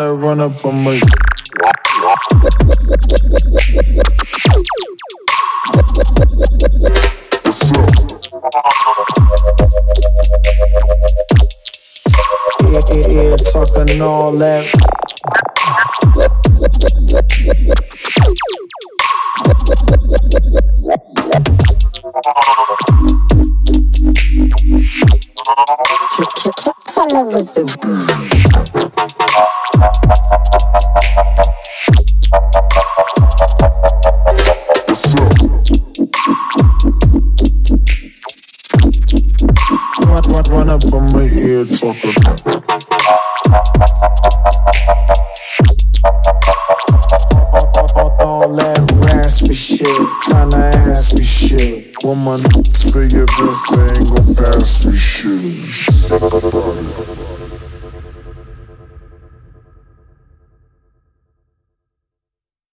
Run up from my ear, talking.